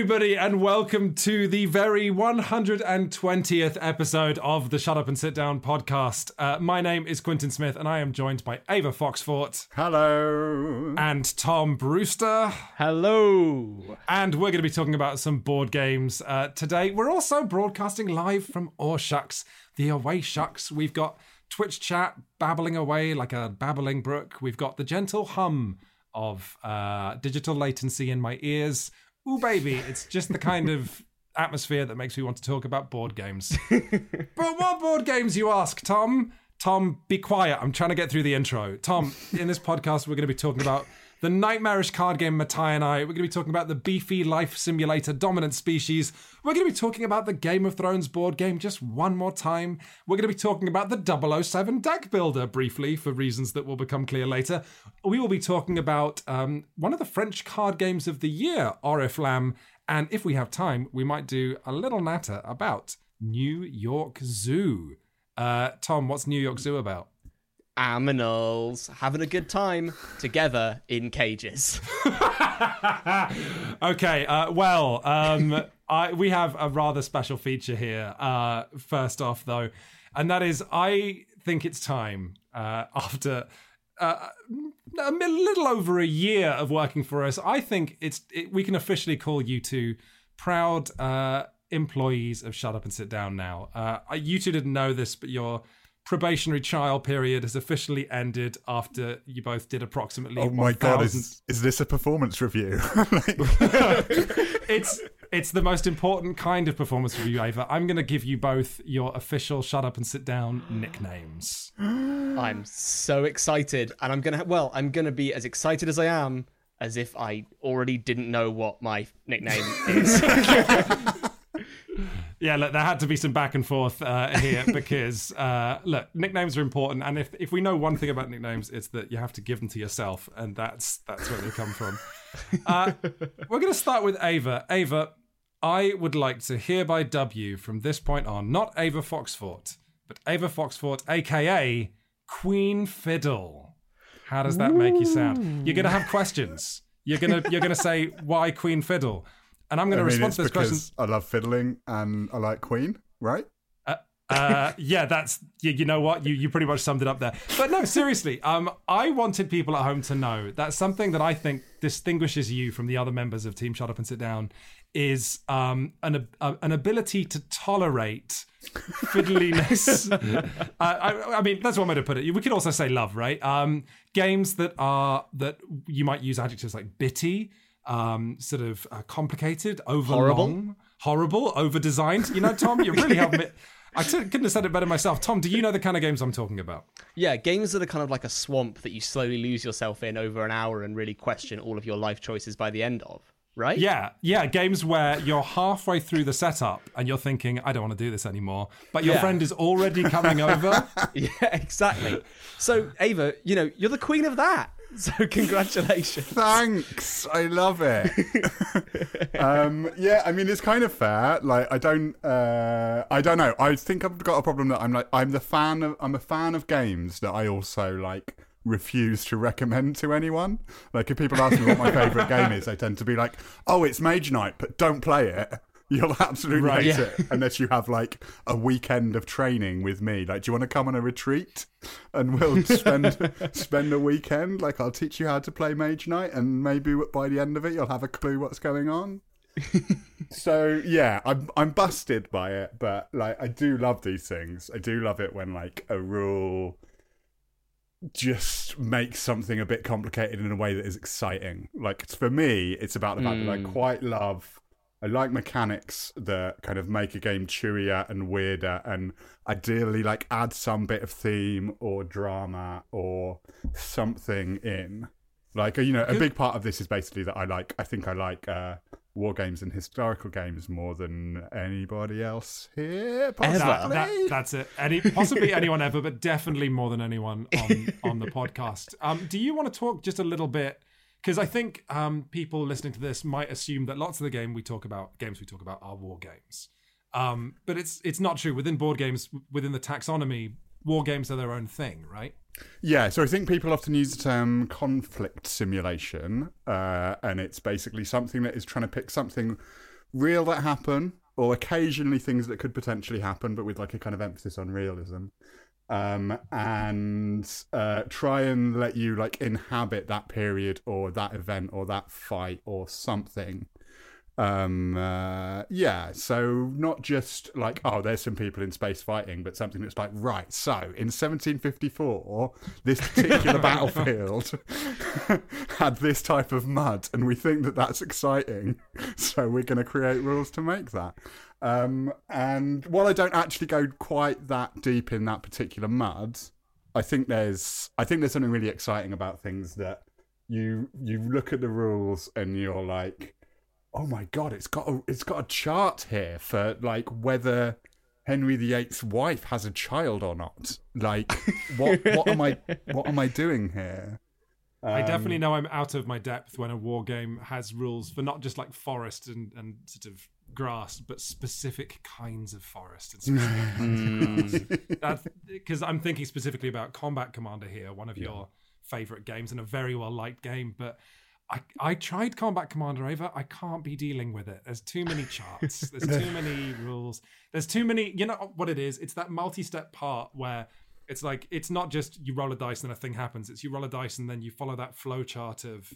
everybody, and welcome to the very 120th episode of the Shut Up and Sit Down podcast. My name is Quinton Smith, and I am joined by Ava Foxfort. Hello. And Tom Brewster. Hello. And we're going to be talking about some board games today. We're also broadcasting live from Orshucks, the Away Shucks. We've got Twitch chat babbling away like a babbling brook. We've got the gentle hum of digital latency in my ears. Ooh, baby, it's just the kind of atmosphere that makes me want to talk about board games. But what board games, you ask, Tom? Tom, be quiet. I'm trying to get through the intro. Tom, in this podcast, we're going to be talking about the nightmarish card game Mottainai. We're going to be talking about the beefy life simulator Dominant Species. We're going to be talking about the Game of Thrones board game just one more time. We're going to be talking about the 007 deck builder briefly for reasons that will become clear later. We will be talking about one of the French card games of the year, Oriflamme. And if we have time, we might do a little natter about New York Zoo. Tom, what's New York Zoo about? Aminals having a good time together in cages. Okay, we have a rather special feature here, first off, though, and that is I think it's time, after a little over a year of working for us, I think we can officially call you two proud employees of Shut Up and Sit Down now. You two didn't know this, but you're probationary trial period has officially ended after you both did approximately. Oh my God! Is this a performance review? It's the most important kind of performance review, Ava. I'm going to give you both your official "Shut Up and Sit Down" nicknames. I'm so excited, and I'm going to be as excited as I am as if I already didn't know what my nickname is. Yeah, look, there had to be some back and forth here because, look, nicknames are important. And if we know one thing about nicknames, it's that you have to give them to yourself. And that's where they come from. We're going to start with Ava. Ava, I would like to hereby dub you from this point on, not Ava Foxfort, but Ava Foxfort, a.k.a. Queen Fiddle. How does that make you sound? You're going to have questions. You're going to say, why Queen Fiddle? And I'm going to respond to this question. I love fiddling and I like Queen, right? Yeah, that's, you know what? You pretty much summed it up there. But no, seriously, I wanted people at home to know that something that I think distinguishes you from the other members of Team Shut Up and Sit Down is an ability to tolerate fiddliness. I mean, that's one way to put it. We could also say love, right? Games that you might use adjectives like bitty, sort of complicated, overlong, horrible, over-designed. You know, Tom, you really helped me. I couldn't have said it better myself. Tom, do you know the kind of games I'm talking about? Yeah, games that are kind of like a swamp that you slowly lose yourself in over an hour and really question all of your life choices by the end of, right? Yeah, games where you're halfway through the setup and you're thinking, I don't want to do this anymore, but your friend is already coming over. Yeah, exactly. So, Ava, you know, you're the queen of that. So congratulations. Thanks. I love it. Yeah, I mean, it's kind of fair. Like, I don't know. I think I've got a problem that I'm a fan of games that I also like refuse to recommend to anyone. Like, if people ask me what my favorite game is, I tend to be like, oh, it's Mage Knight, but don't play it. You'll absolutely hate it unless you have like a weekend of training with me. Like, do you want to come on a retreat and we'll spend a weekend? Like, I'll teach you how to play Mage Knight, and maybe by the end of it, you'll have a clue what's going on. So yeah, I'm busted by it, but like, I do love these things. I do love it when like a rule just makes something a bit complicated in a way that is exciting. Like, for me, it's about the fact that I quite love. I like mechanics that kind of make a game chewier and weirder, and ideally like add some bit of theme or drama or something in. Like, you know, a big part of this is basically that I think I like war games and historical games more than anybody else here. Possibly. Ever. That's it. Possibly anyone ever, but definitely more than anyone on the podcast. Do you want to talk just a little bit? Because I think people listening to this might assume that lots of the games we talk about are war games. But it's not true. Within board games, within the taxonomy, war games are their own thing, right? Yeah, so I think people often use the term conflict simulation, and it's basically something that is trying to pick something real that happen, or occasionally things that could potentially happen, but with like a kind of emphasis on realism. And try and let you like inhabit that period or that event or that fight or something. So not just like, oh, there's some people in space fighting, but something that's like, right, so in 1754, this particular battlefield had this type of mud, and we think that that's exciting, so we're going to create rules to make that. And while I don't actually go quite that deep in that particular mud, I think there's something really exciting about things that you look at the rules and you're like, oh my God, it's got a chart here for like whether Henry VIII's wife has a child or not. Like, what am I doing here? I definitely know I'm out of my depth when a war game has rules for not just like forest and sort of grass, but specific kinds of forest and specific kinds of grass. That's because I'm thinking specifically about Combat Commander here, one of your favorite games and a very well liked game, but. I tried Combat Commander over. I can't be dealing with it. There's too many charts. There's too many rules. There's too many... You know what it is? It's that multi-step part where it's like... It's not just you roll a dice and a thing happens. It's you roll a dice and then you follow that flow chart of,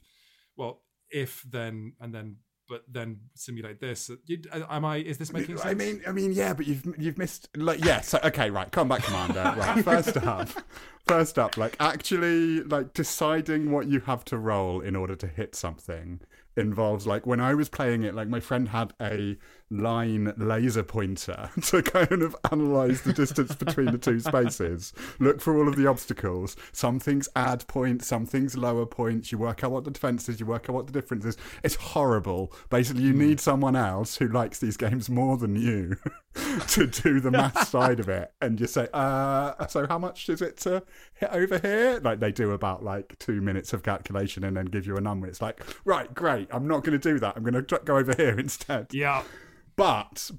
well, if, then, and then... But then simulate this. Is this making sense? I mean, yeah. But you've missed. Like, yeah. So okay, right. Combat Commander. Right. First up. Like actually, like deciding what you have to roll in order to hit something involves like when I was playing it. Like my friend had a line laser pointer to kind of analyze the distance between the two spaces. Look for all of the obstacles. Some things add points. Some things lower points. You work out what the defense is. You work out what the difference is. It's horrible. Basically, you need someone else who likes these games more than you to do the math side of it. And you say, so how much is it to hit over here? Like they do about like 2 minutes of calculation and then give you a number. It's like, right, great. I'm not going to do that. I'm going to go over here instead. Yeah. But,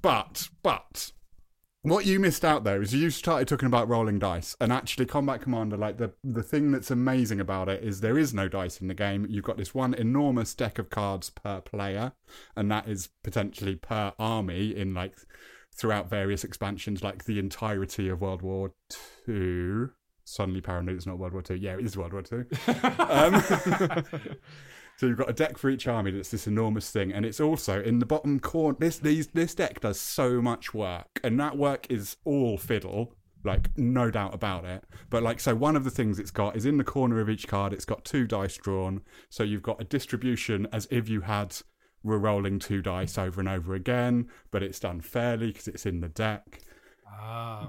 what you missed out there is you started talking about rolling dice, and actually Combat Commander, like the thing that's amazing about it is there is no dice in the game. You've got this one enormous deck of cards per player, and that is potentially per army in like throughout various expansions, like the entirety of World War II. Suddenly paranoid, it's not World War II. Yeah, it is World War II. So you've got a deck for each army that's this enormous thing, and it's also in the bottom corner. This deck does so much work, and that work is all fiddle, like no doubt about it. But like, so one of the things it's got is in the corner of each card, it's got two dice drawn, so you've got a distribution as if you had were rolling two dice over and over again, but it's done fairly because it's in the deck.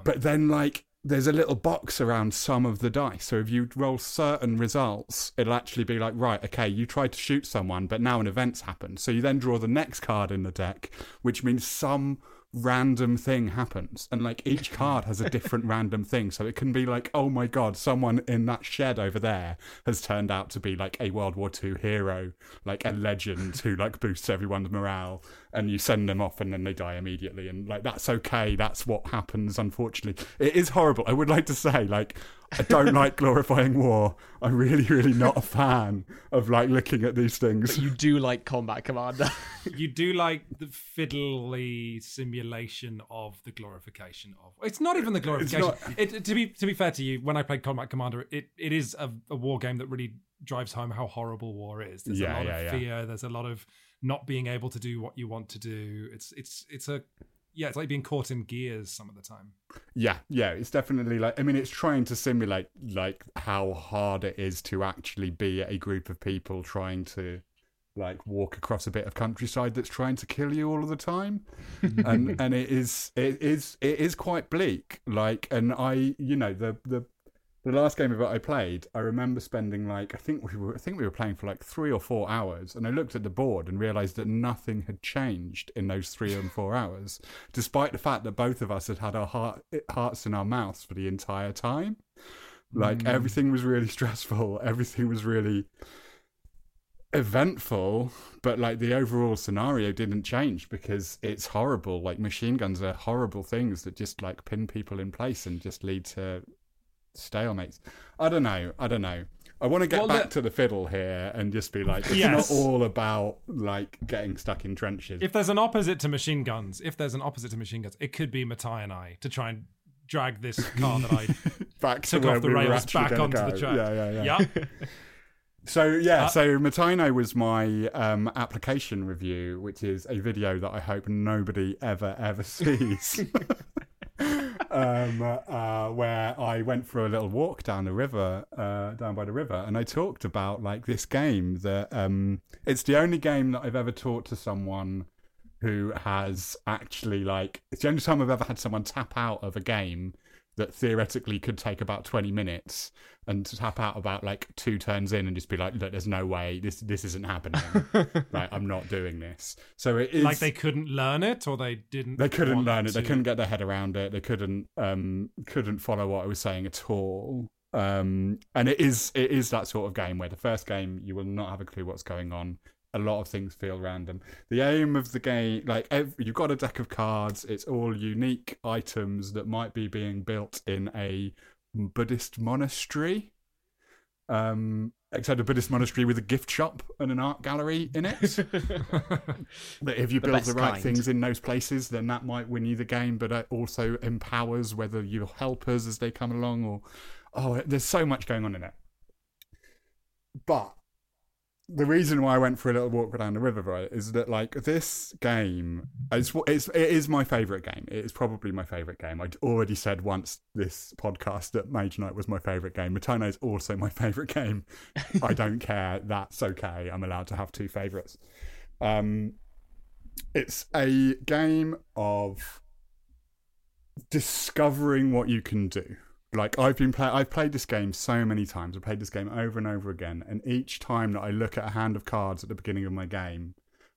But then like. There's a little box around some of the dice. So if you roll certain results, it'll actually be like, right, okay, you tried to shoot someone, but now an event's happened. So you then draw the next card in the deck, which means some random thing happens. And like each card has a different random thing. So it can be like, oh my God, someone in that shed over there has turned out to be like a World War II hero, like a legend who like boosts everyone's morale. And you send them off and then they die immediately. And like, that's okay. That's what happens, unfortunately. It is horrible. I would like to say, like, I don't like glorifying war. I'm really, really not a fan of like looking at these things. But you do like Combat Commander. You do like the fiddly simulation of the glorification of. It's not even the glorification. To be fair to you, when I played Combat Commander, it is a war game that really drives home how horrible war is. There's a lot of fear. There's a lot of not being able to do what you want to do. It's like being caught in gears some of the time. Yeah, it's definitely like, I mean, it's trying to simulate like how hard it is to actually be a group of people trying to like walk across a bit of countryside that's trying to kill you all of the time. and it is quite bleak. Like, and I, you know, the last game of it I played, I remember spending like I think we were playing for like 3 or 4 hours, and I looked at the board and realised that nothing had changed in those 3 and 4 hours, despite the fact that both of us had our hearts in our mouths for the entire time. Like everything was really stressful, everything was really eventful, but like the overall scenario didn't change because it's horrible. Like machine guns are horrible things that just like pin people in place and just lead to stalemates. I don't know. I want to get back to the fiddle here and just be like, it's not all about like getting stuck in trenches. If there's an opposite to machine guns, it could be Mottainai to try and drag this car that I took off the rails back onto the track. Yeah. So Mottainai was my application review, which is a video that I hope nobody ever sees. Where I went for a little walk down by the river, and I talked about like this game that it's the only game that I've ever taught to someone who has actually like it's the only time I've ever had someone tap out of a game that theoretically could take about 20 minutes and tap out about like two turns in and just be like, look, there's no way this isn't happening. Right, I'm not doing this. So it is like they couldn't learn it or they couldn't get their head around it. They couldn't follow what I was saying at all. And it is that sort of game where the first game you will not have a clue what's going on. A lot of things feel random. The aim of the game, like you've got a deck of cards. It's all unique items that might be being built in a Buddhist monastery. Except a Buddhist monastery with a gift shop and an art gallery in it. That if you build the right things in those places, then that might win you the game, but it also empowers whether you help us as they come along or... Oh, there's so much going on in it. But the reason why I went for a little walk down the river, right, is that like this game it is my favorite game. It is probably my favorite game. I'd already said once this podcast that Mage Knight was my favorite game. Mottainai is also my favorite game. I don't care. That's okay. I'm allowed to have two favorites. It's a game of discovering what you can do. Like I've played this game so many times. I've played this game over and over again, and each time that I look at a hand of cards at the beginning of my game,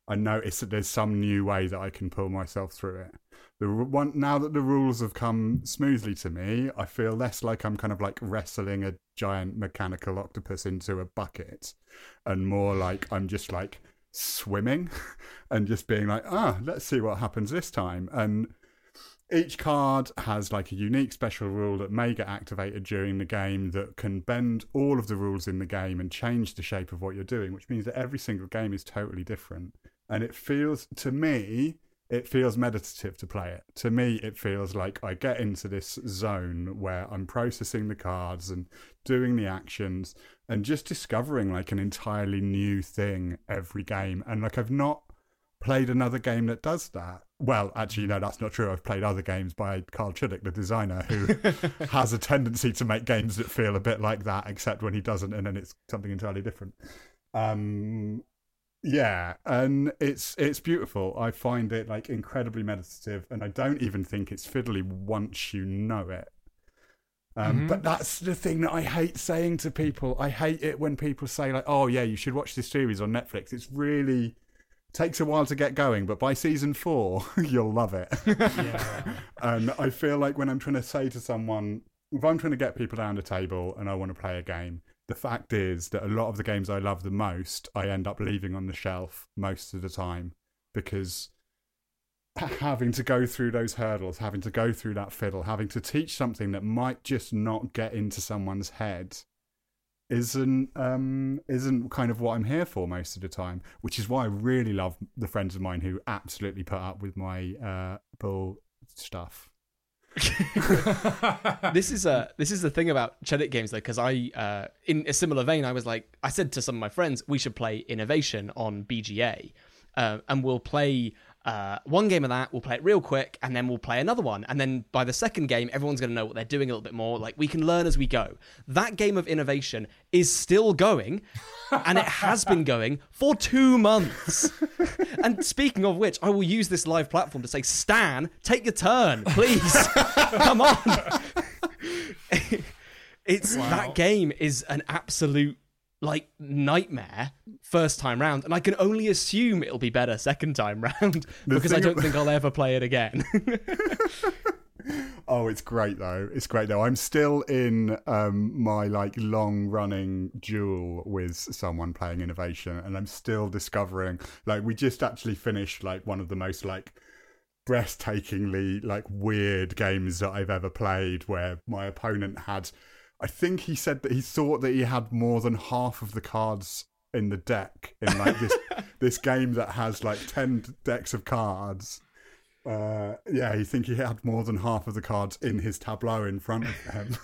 I notice that there's some new way that I can pull myself through it. Now that the rules have come smoothly to me, I feel less like I'm kind of like wrestling a giant mechanical octopus into a bucket, and more like I'm just like swimming, and just being like, let's see what happens this time. And each card has like a unique special rule that may get activated during the game that can bend all of the rules in the game and change the shape of what you're doing, which means that every single game is totally different. And it feels meditative to play it. To me, it feels like I get into this zone where I'm processing the cards and doing the actions and just discovering like an entirely new thing every game. And like I've not played another game that does that. Well, actually, no, that's not true. I've played other games by Carl Chiddock, the designer, who has a tendency to make games that feel a bit like that, except when he doesn't, and then it's something entirely different. And it's beautiful. I find it like incredibly meditative, and I don't even think it's fiddly once you know it. But that's the thing that I hate saying to people. I hate it when people say like, "Oh yeah, you should watch this series on Netflix." It's really... takes a while to get going, but by season 4, you'll love it. Yeah. And I feel like when I'm trying to say to someone, if I'm trying to get people around a table and I want to play a game, the fact is that a lot of the games I love the most, I end up leaving on the shelf most of the time, because having to go through those hurdles, having to go through that fiddle, having to teach something that might just not get into someone's head isn't kind of what I'm here for most of the time, which is why I really love the friends of mine who absolutely put up with my bull stuff. This is the thing about Chedit games though, because I in a similar vein, I said to some of my friends, we should play Innovation on BGA, and we'll play one game of that, we'll play it real quick, and then we'll play another one, and then by the second game everyone's going to know what they're doing a little bit more. Like, we can learn as we go. That game of Innovation is still going, and it has been going for 2 months. And speaking of which, I will use this live platform to say, Stan, take your turn, please. Come on. That game is an absolute like nightmare first time round, and I can only assume it'll be better second time round, because I don't think I'll ever play it again. Oh, it's great though. I'm still in my like long running duel with someone playing Innovation, and I'm still discovering, like, we just actually finished like one of the most like breathtakingly like weird games that I've ever played, where my opponent had I think he said that he thought that he had more than half of the cards in the deck in like this this game that has like 10 decks of cards. Yeah, I think he had more than half of the cards in his tableau in front of him.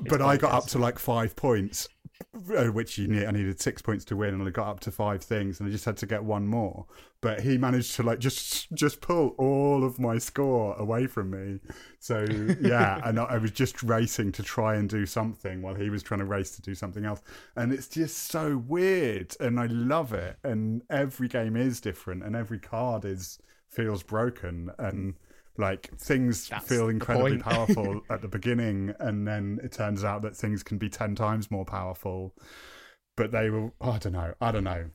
But I got up to like 5 points, which I needed 6 points to win, and I got up to five things, and I just had to get one more. But he managed to like just pull all of my score away from me. So yeah, and I was just racing to try and do something while he was trying to race to do something else. And it's just so weird, and I love it. And every game is different, and every card feels broken, and like things feel incredibly powerful at the beginning, and then it turns out that things can be 10 times more powerful, but they will, I don't know.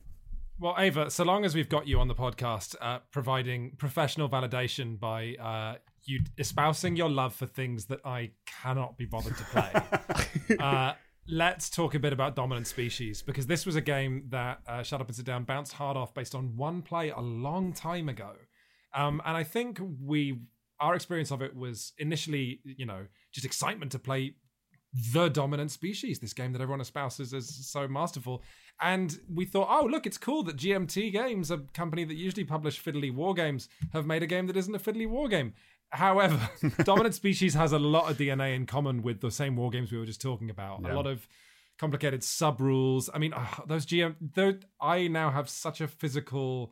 Well, Ava, so long as we've got you on the podcast, providing professional validation by you espousing your love for things that I cannot be bothered to play, let's talk a bit about Dominant Species, because this was a game that Shut Up and Sit Down bounced hard off based on one play a long time ago. And I think our experience of it was initially, just excitement to play the Dominant Species, this game that everyone espouses as so masterful. And we thought, oh, look, it's cool that GMT Games, a company that usually publish fiddly war games, have made a game that isn't a fiddly war game. However, Dominant Species has a lot of DNA in common with the same war games we were just talking about. Yeah. A lot of complicated sub-rules. I mean, I now have such a physical...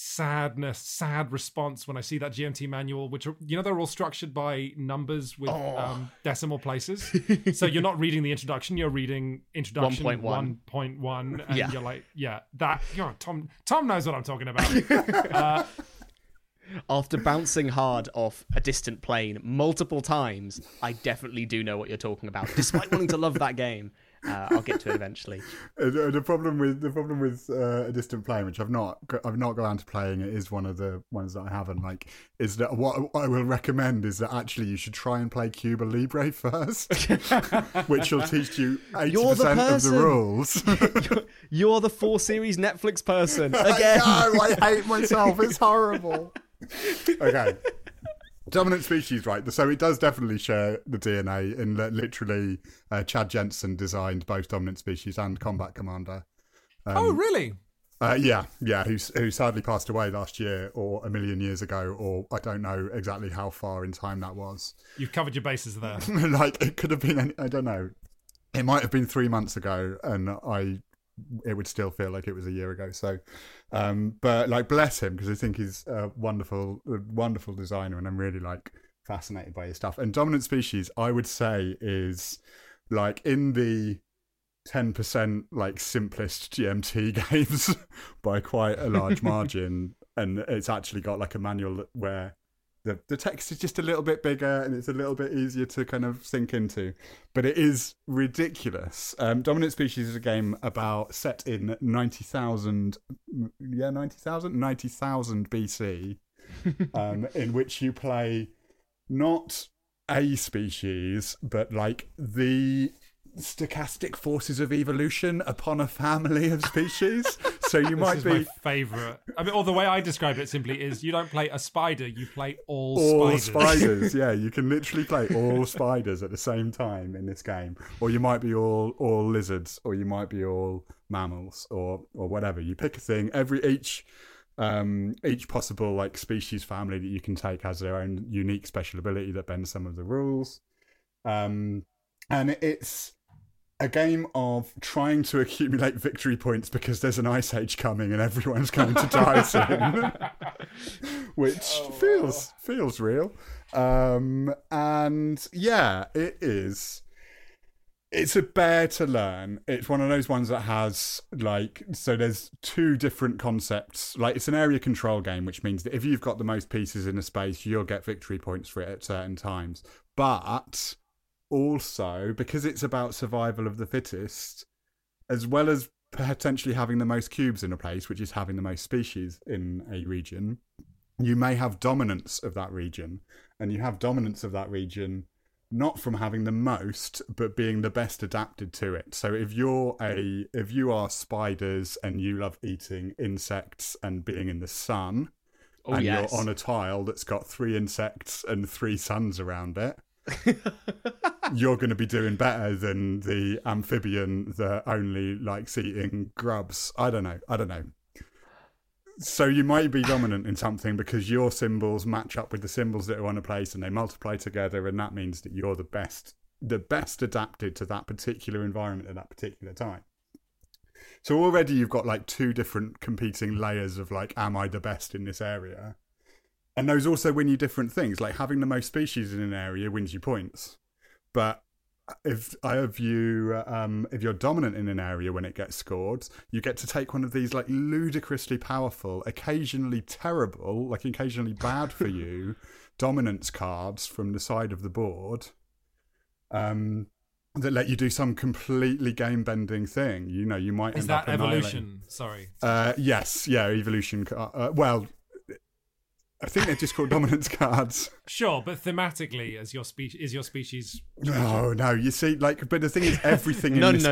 sad response when I see that GMT manual, which are, they're all structured by numbers with decimal places. So you're not reading the introduction, you're reading introduction 1.1, and yeah. You're like, yeah, that, Tom knows what I'm talking about. After bouncing hard off a distant plane multiple times, I definitely do know what you're talking about, despite wanting to love that game. I'll get to it eventually. The problem with a distant plane, which I've not gone down to playing, it is one of the ones that I haven't. Like, is that what I will recommend is that actually you should try and play Cuba Libre first, which will teach you 80% of the rules. You're the 4 series Netflix person again. I hate myself. It's horrible. Okay, Dominant Species, right? So it does definitely share the DNA in that literally Chad Jensen designed both Dominant Species and Combat Commander. Oh, really? Yeah, who sadly passed away last year or a million years ago, or I don't know exactly how far in time that was. You've covered your bases there. Like, it could have been, I don't know. It might have been 3 months ago, and it would still feel like it was a year ago. So, but like, bless him, because I think he's a wonderful designer, and I'm really like fascinated by his stuff. And Dominant Species, I would say, is like in the 10% like simplest GMT games by quite a large margin. And it's actually got like a manual where the text is just a little bit bigger and it's a little bit easier to kind of sink into, but it is ridiculous. Dominant Species is a game set in 90,000 BC, in which you play not a species, but like the stochastic forces of evolution upon a family of species. So you might be my favorite. I mean, or the way I describe it simply is, you don't play a spider, you play all spiders. Yeah, you can literally play all spiders at the same time in this game, or you might be all lizards, or you might be all mammals, or whatever. You pick a thing. Each possible like species family that you can take has their own unique special ability that bends some of the rules, and it's a game of trying to accumulate victory points because there's an ice age coming and everyone's going to die soon, which feels real. And yeah, it is. It's a bear to learn. It's one of those ones that has like, so there's two different concepts. Like, it's an area control game, which means that if you've got the most pieces in a space, you'll get victory points for it at certain times. But also, because it's about survival of the fittest, as well as potentially having the most cubes in a place, which is having the most species in a region, you may have dominance of that region. And you have dominance of that region not from having the most, but being the best adapted to it. So if you are spiders and you love eating insects and being in the sun, you're on a tile that's got 3 insects and 3 suns around it, you're going to be doing better than the amphibian that only likes eating grubs. I don't know. So you might be dominant in something because your symbols match up with the symbols that are on a place and they multiply together, and that means that you're the best adapted to that particular environment at that particular time. So already you've got like two different competing layers of like, am I the best in this area? And those also win you different things. Like having the most species in an area wins you points. But if you're dominant in an area when it gets scored, you get to take one of these like ludicrously powerful, occasionally terrible, like occasionally bad for you, dominance cards from the side of the board. That let you do some completely game-bending thing. You know, you might end up annihilating. Is that evolution? Sorry. Yes, yeah, evolution. Well, I think they're just called dominance cards. Sure, but thematically, is your species? No. You see, like, but the thing is, everything in this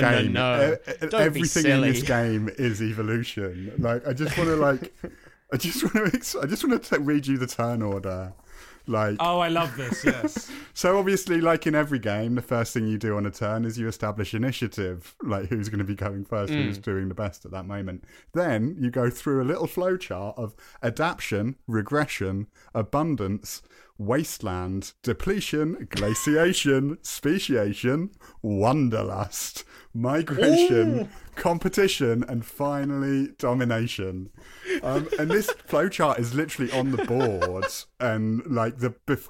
game is evolution. Like, I just want to read you the turn order. Like, oh, I love this, yes. So obviously, like in every game, the first thing you do on a turn is you establish initiative, like who's going to be going first, who's doing the best at that moment. Then you go through a little flowchart of adaptation, regression, abundance, wasteland, depletion, glaciation, speciation, wanderlust, migration, competition, and finally domination. And this flowchart is literally on the board, and like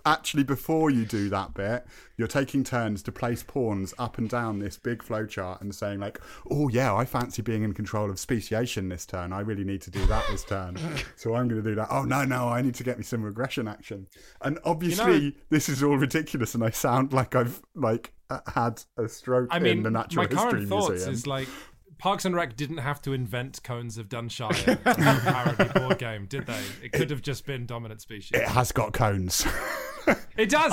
actually before you do that bit, you're taking turns to place pawns up and down this big flowchart and saying like, oh yeah, I fancy being in control of speciation this turn. I really need to do that this turn, so I'm going to do that. Oh no, I need to get me some regression action. And obviously, this is all ridiculous, and I sound like I've like had a stroke in the Natural History Museum. My current thoughts is like, Parks and Rec didn't have to invent Cones of Dunshire parody board game, did they? It could have just been Dominant Species. It has got cones. It does.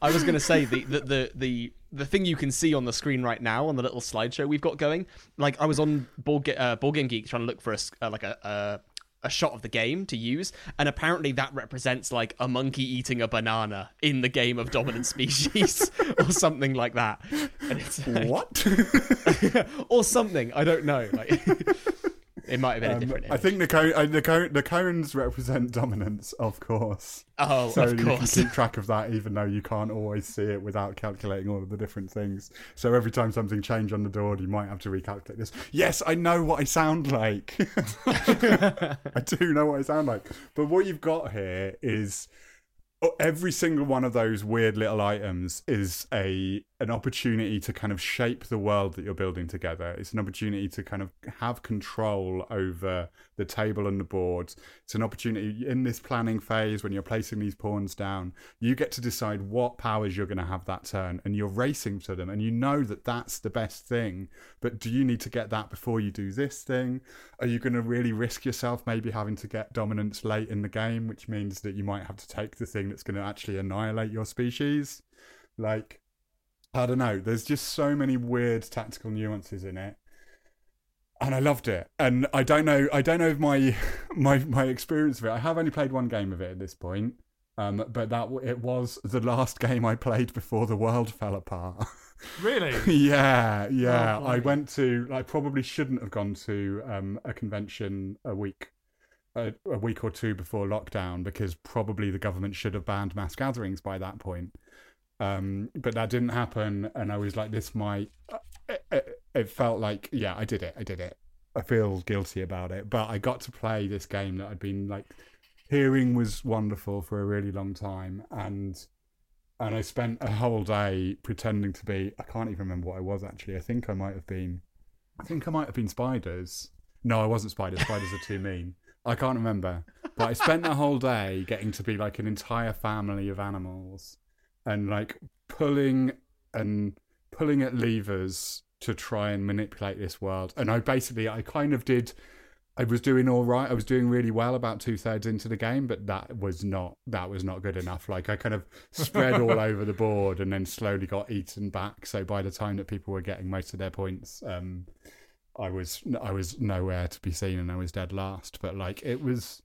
I was going to say the thing you can see on the screen right now on the little slideshow we've got going. Like I was on BoardGameGeek trying to look for a shot of the game to use, and apparently that represents like a monkey eating a banana in the game of Dominant Species or something like that, and it's like, what or something, I don't know, like it might have been a different image. I think the cones represent dominance, of course. Oh, so of course. So you can keep track of that, even though you can't always see it without calculating all of the different things. So every time something changed on the board, you might have to recalculate this. Yes, I know what I sound like. I do know what I sound like. But what you've got here is every single one of those weird little items is an opportunity to kind of shape the world that you're building together. It's an opportunity to kind of have control over the table and the board. It's an opportunity in this planning phase when you're placing these pawns down. You get to decide what powers you're going to have that turn, and you're racing to them, and you know that that's the best thing. But do you need to get that before you do this thing? Are you going to really risk yourself maybe having to get dominance late in the game, which means that you might have to take the thing that's going to actually annihilate your species? Like, I don't know. There's just so many weird tactical nuances in it, and I loved it. And I don't know if my experience of it. I have only played one game of it at this point, but it was the last game I played before the world fell apart. Really? Yeah. Oh, I went to. I probably shouldn't have gone to a convention a week or two before lockdown, because probably the government should have banned mass gatherings by that point. But that didn't happen, and I was like, it felt like, yeah, I did it. I feel guilty about it, but I got to play this game that I'd been like hearing was wonderful for a really long time, and I spent a whole day pretending to be, I can't even remember what I was actually. I think I might have been spiders. No, I wasn't spiders are too mean. I can't remember, but I spent the whole day getting to be like an entire family of animals, and like pulling at levers to try and manipulate this world. And I was doing all right. I was doing really well about 2/3 into the game, but that was not good enough. Like I kind of spread all over the board and then slowly got eaten back. So by the time that people were getting most of their points, I was nowhere to be seen, and I was dead last. But like, it was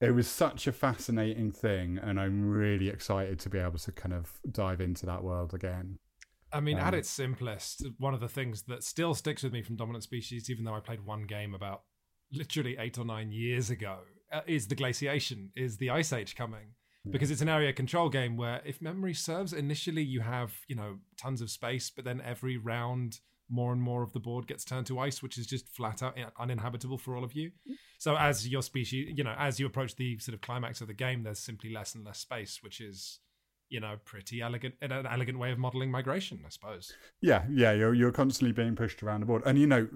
It was such a fascinating thing, and I'm really excited to be able to kind of dive into that world again. I mean, at its simplest, one of the things that still sticks with me from Dominant Species, even though I played one game about literally 8 or 9 years ago, is the glaciation, is the Ice Age coming. Because it's an area control game where, if memory serves, initially you have, you know, tons of space, but then every round more and more of the board gets turned to ice, which is just flat out uninhabitable for all of you. So as your species, you know, as you approach the sort of climax of the game, there's simply less and less space, which is, you know, pretty elegant, an elegant way of modeling migration, I suppose. Yeah, you're constantly being pushed around the board. And, you know,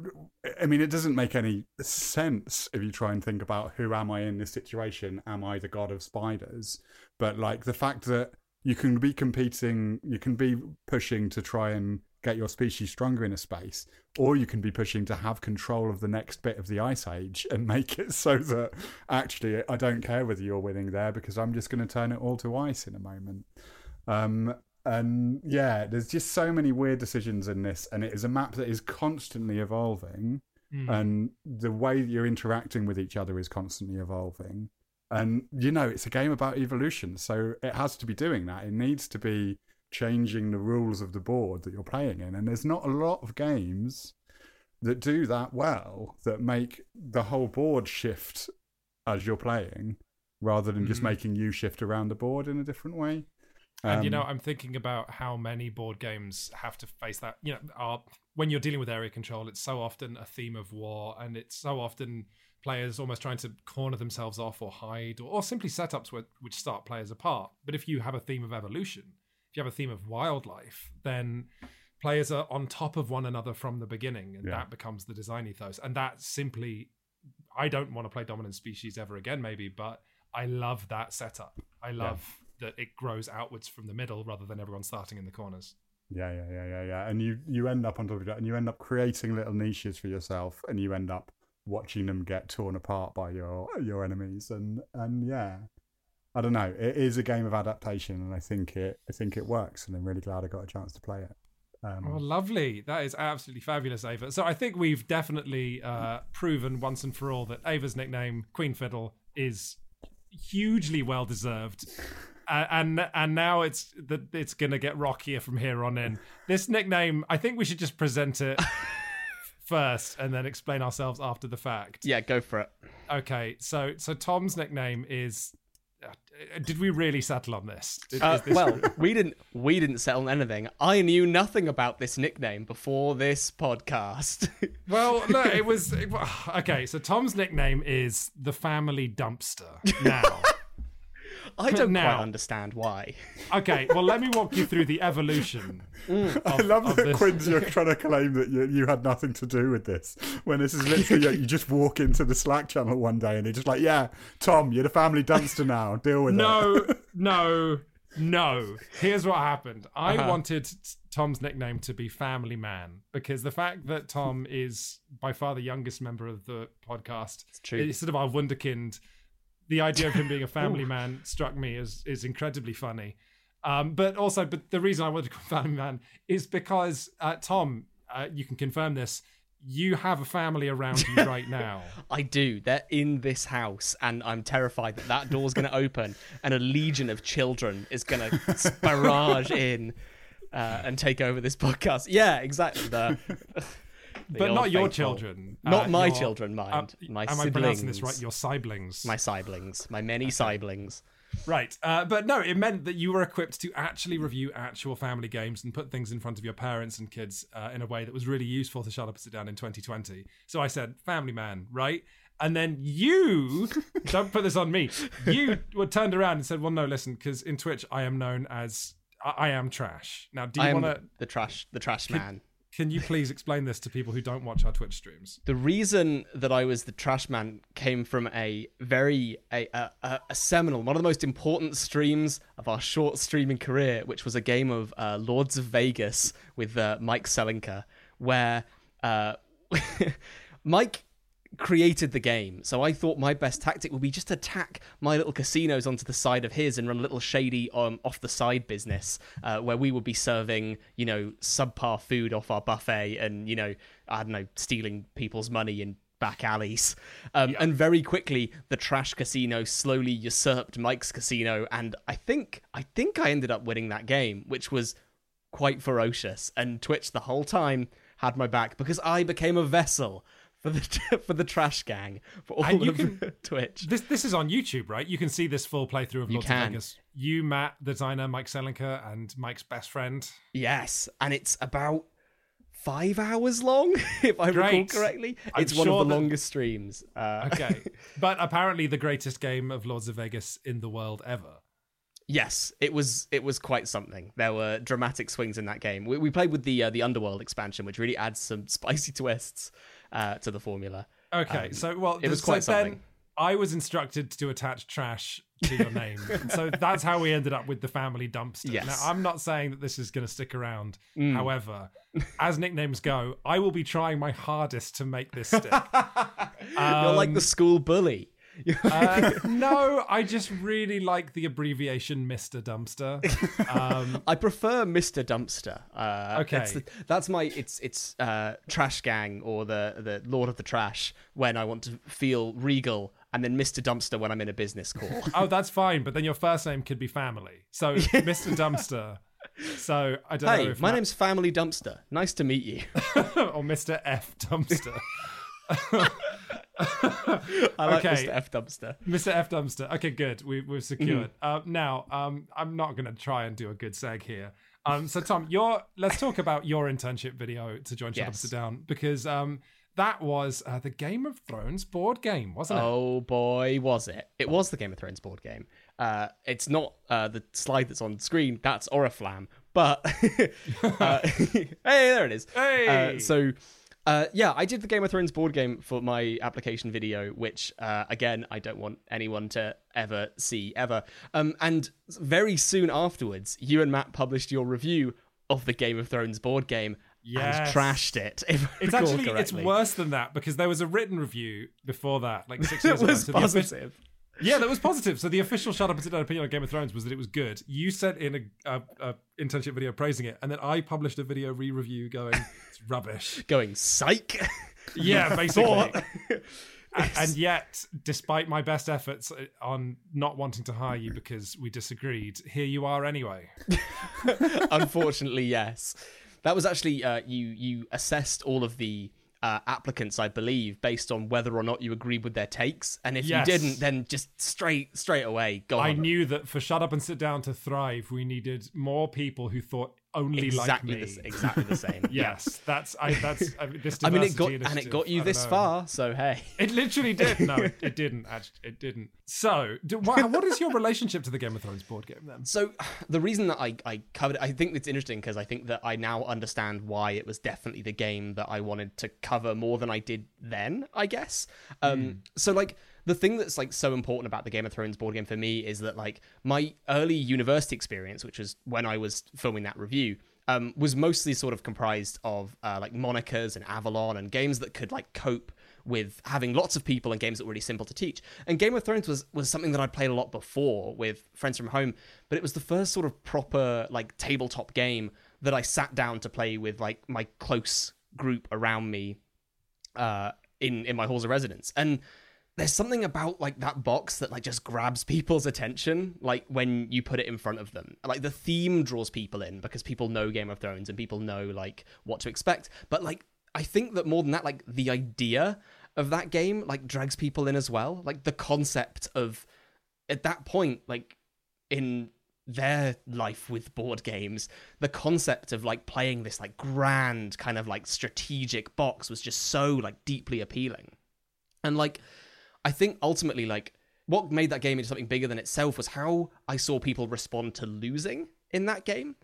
I mean, it doesn't make any sense if you try and think about who am I in this situation? Am I the god of spiders? But, like, the fact that you can be competing, you can be pushing to try and get your species stronger in a space, or you can be pushing to have control of the next bit of the Ice Age and make it so that actually I don't care whether you're winning there because I'm just going to turn it all to ice in a moment. And yeah, there's just so many weird decisions in this, and it is a map that is constantly evolving, and the way that you're interacting with each other is constantly evolving. And, you know, it's a game about evolution, so it has to be doing that. It needs to be changing the rules of the board that you're playing in, and there's not a lot of games that do that well, that make the whole board shift as you're playing rather than just making you shift around the board in a different way. And, you know, I'm thinking about how many board games have to face that, you know, when you're dealing with area control, it's so often a theme of war, and it's so often players almost trying to corner themselves off or hide, or simply setups which start players apart. But if you have a theme of evolution, if you have a theme of wildlife, then players are on top of one another from the beginning, and that becomes the design ethos. And that simply, I don't want to play Dominant Species ever again, maybe, but I love that setup. I love that it grows outwards from the middle rather than everyone starting in the corners. Yeah. And you end up on top of that, and you end up creating little niches for yourself, and you end up watching them get torn apart by your enemies, and yeah. I don't know. It is a game of adaptation, and I think it works, and I'm really glad I got a chance to play it. Oh, lovely. That is absolutely fabulous, Ava. So I think we've definitely proven once and for all that Ava's nickname, Queen Fiddle, is hugely well-deserved. And now it's going to get rockier from here on in. This nickname, I think we should just present it first and then explain ourselves after the fact. Yeah, go for it. Okay, so Tom's nickname is... Did we really settle on this? Well, we didn't settle on anything. I knew nothing about this nickname before this podcast. Well, no, okay, so Tom's nickname is the family dumpster now. I don't quite understand why. Okay, well, let me walk you through the evolution. I love that, Quinton, you're trying to claim that you had nothing to do with this, when this is literally, you just walk into the Slack channel one day and they're just like, yeah, Tom, you're the family dumpster now, deal with it. No. Here's what happened. I wanted Tom's nickname to be Family Man, because the fact that Tom is by far the youngest member of the podcast, it's sort of our wunderkind. The idea of him being a family man struck me as incredibly funny. But the reason I wanted to call Family Man is because, Tom, you can confirm this, you have a family around you right now. I do. They're in this house, and I'm terrified that door's going to open and a legion of children is going to barrage in and take over this podcast. Yeah, exactly. But not your children. Not my children, mind. My siblings. Am I pronouncing this right? Your siblings. My siblings. My many siblings. Right. But no, it meant that you were equipped to actually review actual family games and put things in front of your parents and kids in a way that was really useful to Shut Up and Sit Down in 2020. So I said, Family Man, right? And then you, don't put this on me, you were turned around and said, well, no, listen, because in Twitch I am known as, I am trash. Now, do you want to... The trash man. Can you please explain this to people who don't watch our Twitch streams? The reason that I was the trash man came from a seminal, one of the most important streams of our short streaming career, which was a game of Lords of Vegas with Mike Selinker, where Mike created the game. So I thought my best tactic would be just to tack my little casinos onto the side of his and run a little shady off the side business where we would be serving, you know, subpar food off our buffet and, you know, I don't know, stealing people's money and back alleys. And very quickly, the trash casino slowly usurped Mike's casino, and I think I ended up winning that game, which was quite ferocious. And Twitch the whole time had my back because I became a vessel for the trash gang for all of Twitch. This is on YouTube, right? You can see this full playthrough of Lords of Vegas. You, Matt, the designer, Mike Selinker, and Mike's best friend. Yes, and it's about 5 hours long, if I recall correctly. It's one of the longest streams. Okay, but apparently the greatest game of Lords of Vegas in the world ever. Yes, it was quite something. There were dramatic swings in that game. We played with the Underworld expansion, which really adds some spicy twists to the formula. Okay, so something. Then I was instructed to attach trash to your name, so that's how we ended up with the family dumpster. Yes. Now, I'm not saying that this is going to stick around. However, as nicknames go, I will be trying my hardest to make this stick. You're like the school bully. No, I just really like the abbreviation Mr. Dumpster. I prefer Mr. Dumpster. Okay, it's Trash Gang or the Lord of the Trash when I want to feel regal, and then Mr. Dumpster when I'm in a business call. Oh, that's fine, but then your first name could be Family, so Mr. Dumpster. So I don't know. Hey, my name's Family Dumpster. Nice to meet you. Or Mr. F Dumpster. I like Mr. F Dumpster. Mr. F Dumpster. Okay, good. We've secured. Now, I'm not going to try and do a good seg here. So, Tom, let's talk about your internship video to join Shut Up and Sit Down, because that was the Game of Thrones board game, wasn't it? Oh boy, was it! It was the Game of Thrones board game. It's not the slide that's on screen. That's Oriflamme, but hey, there it is. Hey, so. I did the Game of Thrones board game for my application video, which, again, I don't want anyone to ever see, ever. And very soon afterwards, you and Matt published your review of the Game of Thrones board game and trashed it. It's worse than that, because there was a written review before that, like 6 years ago. It was positive. Yeah, that was positive. So the official Shut Up and Sit Down opinion on Game of Thrones was that it was good. You sent in a internship video praising it, and then I published a video re-review going, it's rubbish. Going, psych? Yeah, basically. And yet, despite my best efforts on not wanting to hire you because we disagreed, here you are anyway. Unfortunately, yes. That was actually, you assessed all of the... applicants, I believe, based on whether or not you agreed with their takes, and if you didn't, then just straight away go on. I knew that for Shut Up and Sit Down to thrive, we needed more people who thought only like me. Exactly the same. Yes, it got you this far, so hey. It literally did. No, it didn't. Actually, it didn't. So, what is your relationship to the Game of Thrones board game then? So, the reason that I covered it, I think it's interesting because I think that I now understand why it was definitely the game that I wanted to cover more than I did then, I guess. So, like, the thing that's like so important about the Game of Thrones board game for me is that like my early university experience, which was when I was filming that review, was mostly sort of comprised of like Monikers and Avalon and games that could like cope with having lots of people and games that were really simple to teach. And Game of Thrones was something that I played a lot before with friends from home, but it was the first sort of proper like tabletop game that I sat down to play with like my close group around me in my halls of residence. And there's something about like that box that like just grabs people's attention, like when you put it in front of them. Like the theme draws people in because people know Game of Thrones and people know like what to expect. But like I think that more than that, like the idea of that game like drags people in as well. Like the concept of at that point, like in their life with board games, the concept of like playing this like grand kind of like strategic box was just so like deeply appealing. And like I think ultimately, like, what made that game into something bigger than itself was how I saw people respond to losing in that game.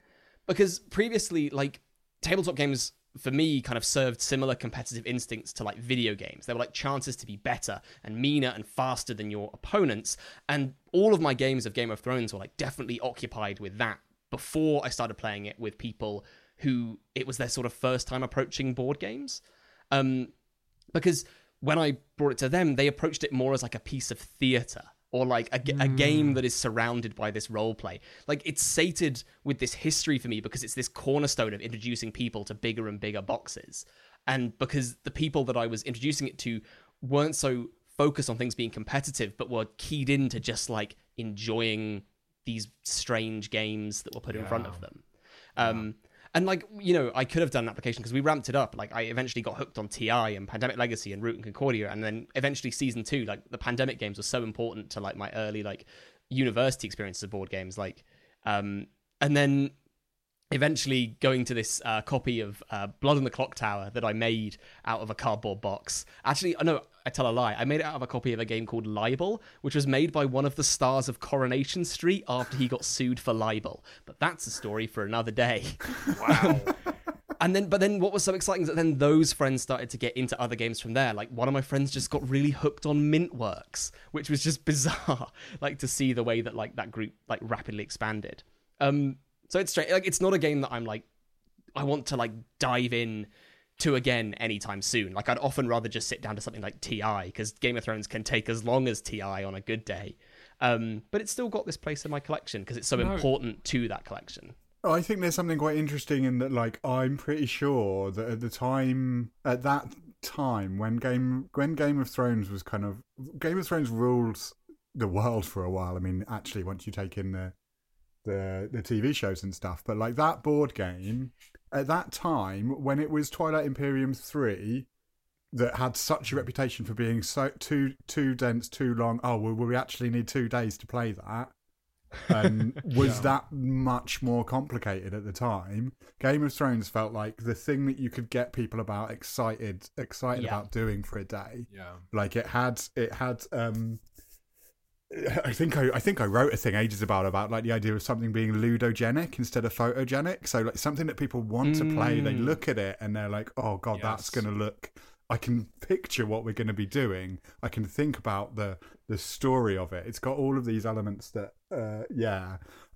Because previously, like, tabletop games, for me, kind of served similar competitive instincts to, like, video games. There were, like, chances to be better and meaner and faster than your opponents. And all of my games of Game of Thrones were, like, definitely occupied with that before I started playing it with people who it was their sort of first time approaching board games. Because... when I brought it to them, they approached it more as like a piece of theatre or like a game that is surrounded by this role play. Like it's sated with this history for me because it's this cornerstone of introducing people to bigger and bigger boxes. And because the people that I was introducing it to weren't so focused on things being competitive, but were keyed into just like enjoying these strange games that were put in front of them. And like, you know, I could have done an application because we ramped it up. Like I eventually got hooked on TI and Pandemic Legacy and Root and Concordia. And then eventually Season 2, like the Pandemic games were so important to like my early like university experiences of board games. Like, and then eventually going to this copy of Blood on the Clock Tower that I made out of a cardboard box. Actually, no, I tell a lie. I made it out of a copy of a game called Libel, which was made by one of the stars of Coronation Street after he got sued for libel. But that's a story for another day. Wow. But then what was so exciting is that then those friends started to get into other games from there. Like one of my friends just got really hooked on Mintworks, which was just bizarre, like to see the way that like that group like rapidly expanded. So it's straight, like it's not a game that I'm like, I want to like dive in to again anytime soon. Like I'd often rather just sit down to something like TI, because Game of Thrones can take as long as TI on a good day. But it's still got this place in my collection because it's so important to that collection. I think there's something quite interesting in that, like, I'm pretty sure that at that time when Game of Thrones was kind of, Game of Thrones ruled the world for a while. I mean, actually, once you take in the TV shows and stuff, but like that board game at that time, when it was Twilight Imperium 3 that had such a reputation for being so too dense, too long, we actually need 2 days to play that, and was that much more complicated at the time. Game of Thrones felt like the thing that you could get people about excited about doing for a day. Like it had I think I wrote a thing ages about like the idea of something being ludogenic instead of photogenic. So like something that people want to play, they look at it and they're like, oh God, that's going to look, I can picture what we're going to be doing. I can think about the story of it. It's got all of these elements that,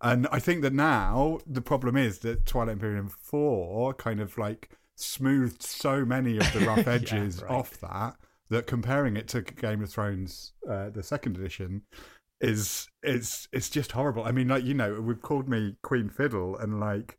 And I think that now the problem is that Twilight Imperium 4 kind of like smoothed so many of the rough edges off that comparing it to Game of Thrones, the second edition, it's just horrible. I mean, like, you know, we've called me Queen Fiddle, and like,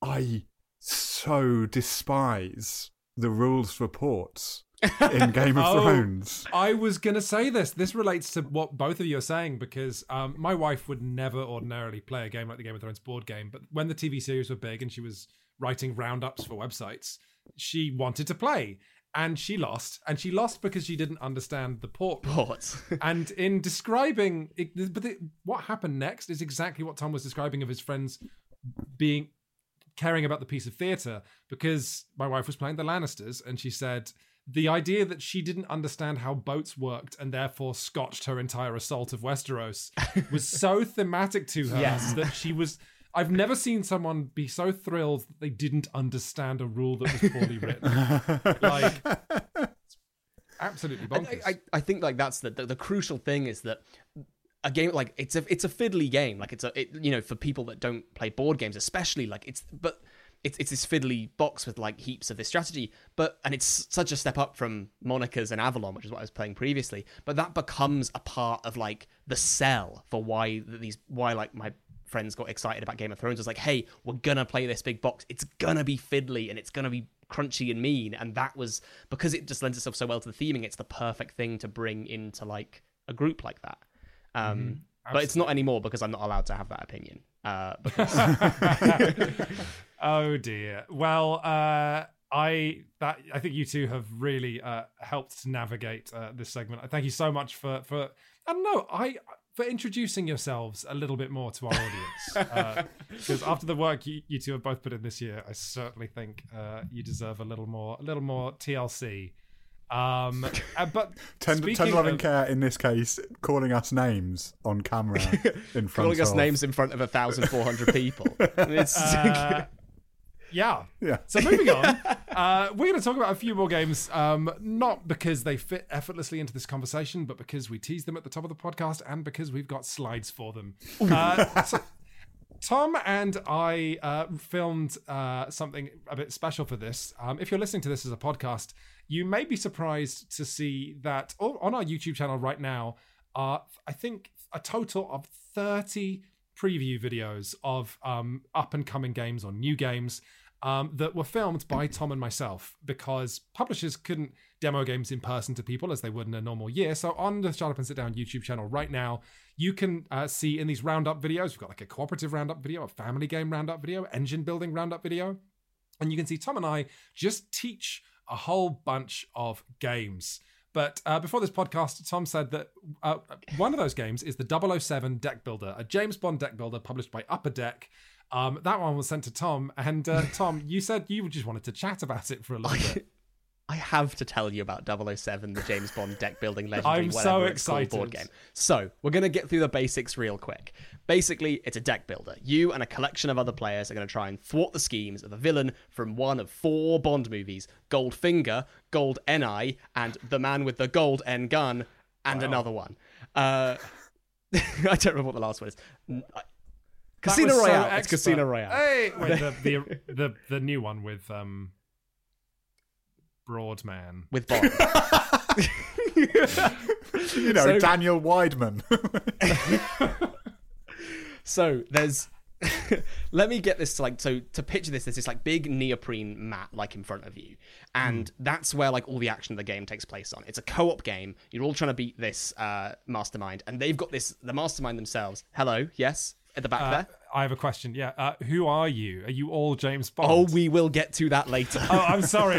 I so despise the rules for ports in Game of Thrones. I was gonna say this. This relates to what both of you are saying, because my wife would never ordinarily play a game like the Game of Thrones board game, but when the TV series were big and she was writing roundups for websites, she wanted to play. And she lost. And she lost because she didn't understand the port. And in describing... what happened next is exactly what Tom was describing of his friends caring about the piece of theatre, because my wife was playing the Lannisters, and she said... the idea that she didn't understand how boats worked and therefore scotched her entire assault of Westeros was so thematic to her that she was... I've never seen someone be so thrilled that they didn't understand a rule that was poorly written. Like, absolutely bonkers. I think like that's the crucial thing is that a game like it's a fiddly game. Like for people that don't play board games, especially, like it's this fiddly box with like heaps of this strategy. And it's such a step up from Monikers and Avalon, which is what I was playing previously. But that becomes a part of like the sell for why like my friends got excited about Game of Thrones. It was like, hey, we're gonna play this big box, it's gonna be fiddly and it's gonna be crunchy and mean, and that was because it just lends itself so well to the theming. It's the perfect thing to bring into like a group like that. But it's not anymore, because I'm not allowed to have that opinion because... Oh dear. Well, I think you two have really helped to navigate this segment. I thank you so much for introducing yourselves a little bit more to our audience, because after the work you two have both put in this year, I certainly think you deserve a little more TLC. But tender loving care in this case, calling us names on camera in front calling of... us names in front of 1,400 people. Yeah. So moving on, we're going to talk about a few more games, not because they fit effortlessly into this conversation, but because we tease them at the top of the podcast and because we've got slides for them. So Tom and I filmed something a bit special for this. If you're listening to this as a podcast, you may be surprised to see that on our YouTube channel right now are, I think, a total of 30 preview videos of up-and-coming games or new games. that were filmed by Tom and myself, because publishers couldn't demo games in person to people as they would in a normal year. So on the Shut Up and Sit Down YouTube channel right now, you can see in these roundup videos, we've got like a cooperative roundup video, a family game roundup video, engine building roundup video. And you can see Tom and I just teach a whole bunch of games. But before this podcast, Tom said that one of those games is the 007 Deck Builder, a James Bond deck builder published by Upper Deck. That one was sent to Tom. And Tom, you said you just wanted to chat about it for a little bit. I have to tell you about 007, the James Bond deck building legendary board game. So we're going to get through the basics real quick. Basically, it's a deck builder. You and a collection of other players are going to try and thwart the schemes of a villain from one of four Bond movies: Goldfinger, Gold NI, and The Man with the Gold N Gun, and another one. I don't remember what the last one is. Casino Royale. So it's Casino Royale. Hey, wait, the new one with Broadman. With Bond. You know, so, Daniel Wideman. So there's... let me get this to like... So to picture this, there's this like big neoprene mat like in front of you. And that's where like all the action of the game takes place on. It's a co-op game. You're all trying to beat this mastermind. And they've got this... The mastermind themselves. Hello, yes? At the back there? I have a question, yeah. Who are you? Are you all James Bond? Oh, we will get to that later. Oh, I'm sorry.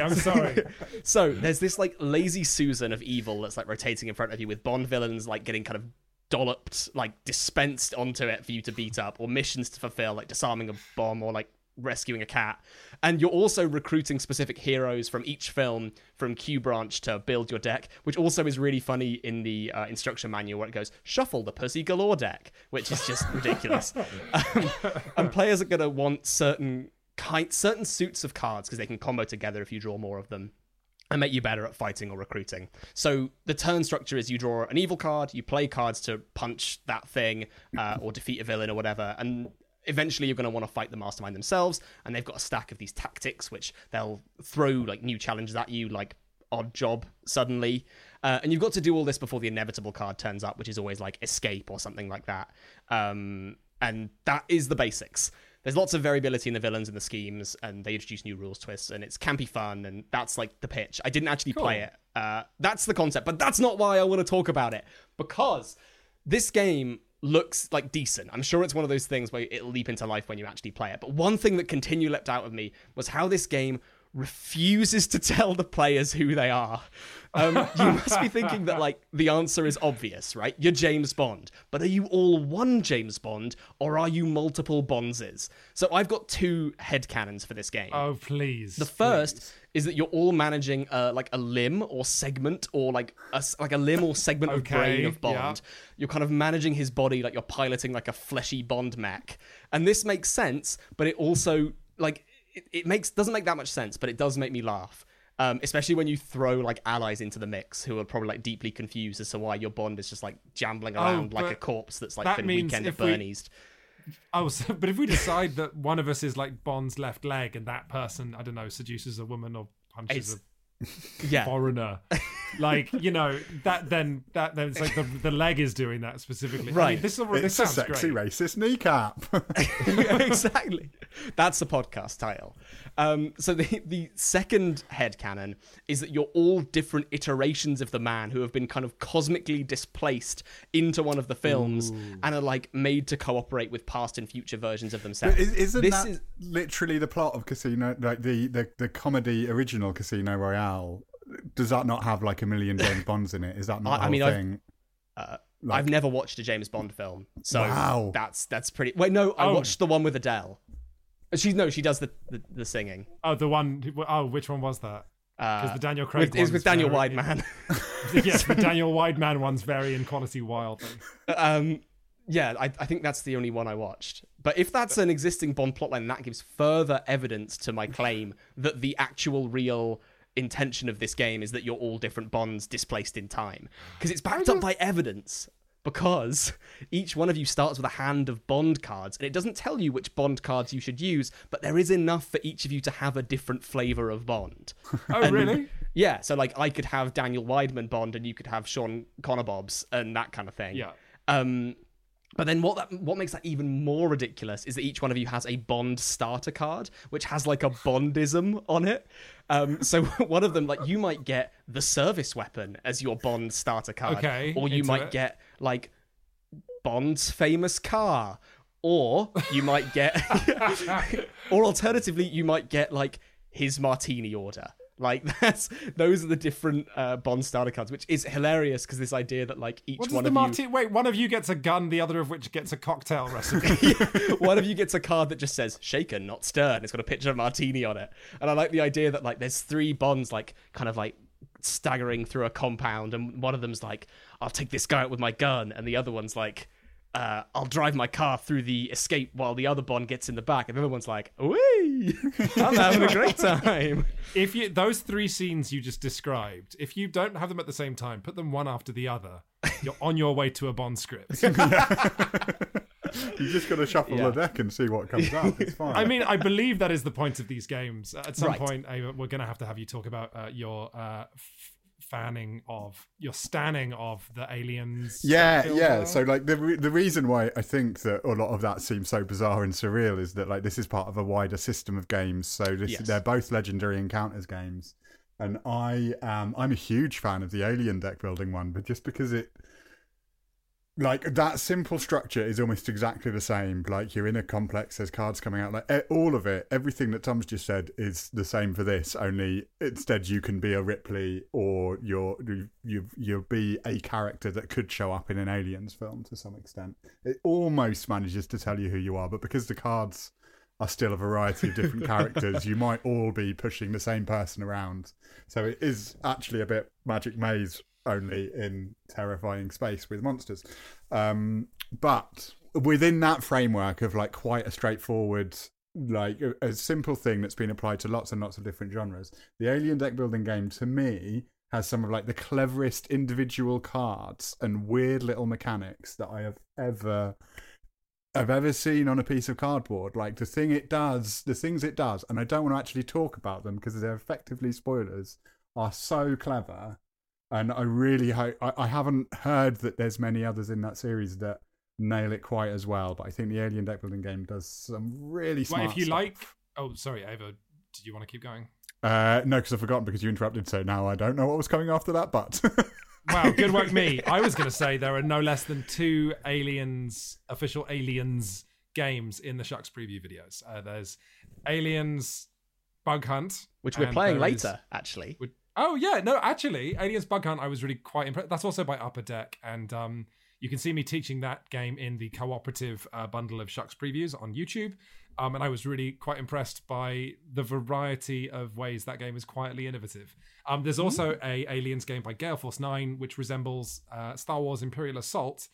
So there's this like lazy Susan of evil that's like rotating in front of you with Bond villains like getting kind of dolloped, like dispensed onto it for you to beat up, or missions to fulfill, like disarming a bomb or like rescuing a cat. And you're also recruiting specific heroes from each film from Q Branch to build your deck, which also is really funny in the instruction manual where it goes, shuffle the Pussy Galore deck, which is just ridiculous. And players are going to want certain suits of cards because they can combo together if you draw more of them and make you better at fighting or recruiting. So the turn structure is you draw an evil card, you play cards to punch that thing or defeat a villain or whatever, and eventually you're going to want to fight the mastermind themselves, and they've got a stack of these tactics which they'll throw like new challenges at you, like Odd Job suddenly, and you've got to do all this before the inevitable card turns up, which is always like escape or something like that. And that is the basics. There's lots of variability in the villains and the schemes, and they introduce new rules twists, and it's campy fun, and that's like the pitch. I didn't actually play it. That's the concept, but that's not why I want to talk about it, because this game looks like decent. I'm sure it's one of those things where it'll leap into life when you actually play it. But one thing that continually leapt out of me was how this game refuses to tell the players who they are. You must be thinking that like the answer is obvious, right? You're James Bond. But are you all one James Bond, or are you multiple Bonzes? So I've got two headcanons for this game. Oh, please. The first is that you're all managing like a limb or segment, or like a limb or segment of brain of Bond. Yeah. You're kind of managing his body like you're piloting like a fleshy Bond mech. And this makes sense, but it also like doesn't make that much sense, but it does make me laugh. Especially when you throw like allies into the mix who are probably like deeply confused as to why your Bond is just like jambling around like a corpse that's like been weekend at Bernie's. But if we decide that one of us is like Bond's left leg and that person, I don't know, seduces a woman or punches a foreigner, like, you know, that then it's like the leg is doing that specifically. Right. I mean, this sounds a sexy great. Racist kneecap. Exactly. That's the podcast title. So the second headcanon is that you're all different iterations of the man who have been kind of cosmically displaced into one of the films and are like made to cooperate with past and future versions of themselves. But isn't that literally the plot of Casino, like the comedy original Casino Royale? Does that not have like a million James Bonds in it? Is that not thing? I've never watched a James Bond film, so that's pretty. Wait, no, I watched the one with Adele. She does the singing. Oh, the one. Oh, which one was that? Because the Daniel Craig one is with Daniel Wideman. Yes, the Daniel Wideman one's very in quality wildly. Yeah, I think that's the only one I watched. But if that's an existing Bond plotline, that gives further evidence to my claim that the actual real intention of this game is that you're all different Bonds displaced in time, because it's backed up by evidence, because each one of you starts with a hand of Bond cards, and it doesn't tell you which Bond cards you should use, but there is enough for each of you to have a different flavor of Bond. Really? Yeah, so like I could have Daniel Wideman Bond and you could have Sean Connor Bobs and that kind of thing. Yeah. But then what makes that even more ridiculous is that each one of you has a Bond starter card, which has like a Bondism on it. So one of them, like, you might get the service weapon as your Bond starter card. Okay, or you might get like Bond's famous car. Or you might get... or alternatively, you might get like his martini order. Like, those are the different Bond starter cards, which is hilarious because this idea that like each one of you... Wait, one of you gets a gun, the other of which gets a cocktail recipe. One of you gets a card that just says shaken, not stirred. It's got a picture of martini on it. And I like the idea that like there's three Bonds like kind of like staggering through a compound, and one of them's like, I'll take this guy out with my gun, and the other one's like, I'll drive my car through the escape while the other Bond gets in the back, and everyone's like, "Wee, I'm having a great time." If you, those three scenes you just described, if you don't have them at the same time, put them one after the other, you're on your way to a Bond script. You just got to shuffle the deck and see what comes up. It's fine. I mean, I believe that is the point of these games. At some point, Ava, we're going to have you talk about your. Your stanning of the Aliens. Yeah. So like the reason why I think that a lot of that seems so bizarre and surreal is that like this is part of a wider system of games. So they're both Legendary Encounters games, and I'm a huge fan of the Alien deck building one, but just because it like that simple structure is almost exactly the same. Like you're in a complex, there's cards coming out. Like all of it, everything that Tom's just said is the same for this. Only instead, you can be a Ripley, or you'll be a character that could show up in an Aliens film to some extent. It almost manages to tell you who you are, but because the cards are still a variety of different characters, you might all be pushing the same person around. So it is actually a bit Magic Maze, only in terrifying space with monsters, but within that framework of like quite a straightforward, like a simple thing that's been applied to lots and lots of different genres. The Alien deck building game to me has some of like the cleverest individual cards and weird little mechanics that I have ever seen on a piece of cardboard. Like the things it does, and I don't want to actually talk about them because they're effectively spoilers, are so clever. And I really hope... I haven't heard that there's many others in that series that nail it quite as well, but I think the Alien deck building game does some really smart stuff. Oh, sorry, Ava. Did you want to keep going? No, because I've forgotten because you interrupted, so now I don't know what was coming after that, but... Wow, good work me. I was going to say there are no less than two official Aliens games in the Shucks preview videos. There's Aliens Bug Hunt. Which we're playing later, actually. Aliens Bug Hunt, I was really quite impressed. That's also by Upper Deck, and you can see me teaching that game in the cooperative bundle of Shucks previews on YouTube, and I was really quite impressed by the variety of ways that game is quietly innovative. There's also a Aliens game by Gale Force 9, which resembles Star Wars Imperial Assault,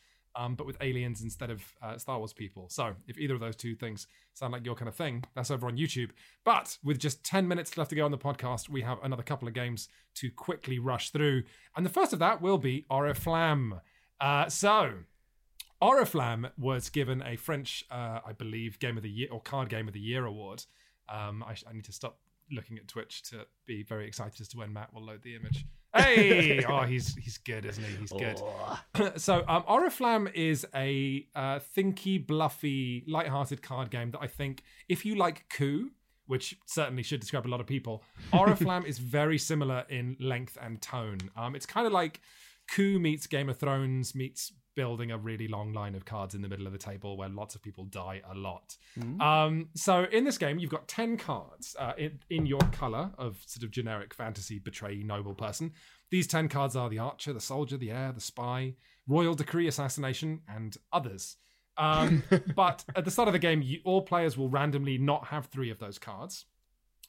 but with aliens instead of Star Wars people. So if either of those two things sound like your kind of thing, that's over on YouTube. But with just 10 minutes left to go on the podcast, we have another couple of games to quickly rush through. And the first of that will be Oriflamme. Oriflamme was given a French, I believe, Game of the Year or Card Game of the Year award. I need to stop looking at Twitch to be very excited as to when Matt will load the image. Hey! Oh, he's good, isn't he? He's good. So Oriflamme is a thinky, bluffy, lighthearted card game that I think, if you like Coup, which certainly should describe a lot of people, Oriflamme is very similar in length and tone. It's kind of like Coup meets Game of Thrones meets building a really long line of cards in the middle of the table where lots of people die a lot. So in this game, you've got 10 cards in your color of sort of generic fantasy betray noble person. These 10 cards are the archer, the soldier, the heir, the spy, royal decree assassination, and others. But at the start of the game, all players will randomly not have three of those cards.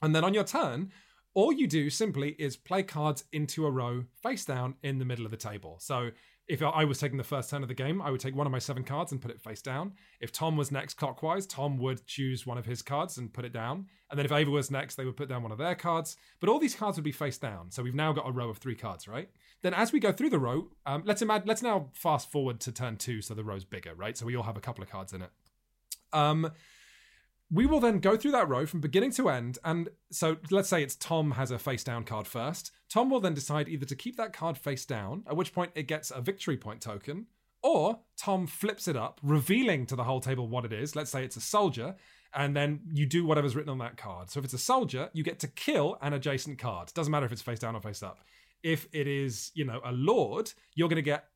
And then on your turn, all you do simply is play cards into a row face down in the middle of the table. So if I was taking the first turn of the game, I would take one of my 7 cards and put it face down. If Tom was next clockwise, Tom would choose one of his cards and put it down. And then if Ava was next, they would put down one of their cards. But all these cards would be face down. So we've now got a row of 3 cards, right? Then as we go through the row, let's now fast forward to turn 2 so the row's bigger, right? So we all have a couple of cards in it. We will then go through that row from beginning to end. And so let's say it's Tom has a face down card first. Tom will then decide either to keep that card face down, at which point it gets a victory point token, Or Tom flips it up, revealing to the whole table what it is. Let's say it's a soldier, and then you do whatever's written on that card. So if it's a soldier, you get to kill an adjacent card. Doesn't matter if it's face down or face up. If it is, you know, a lord, you're going to get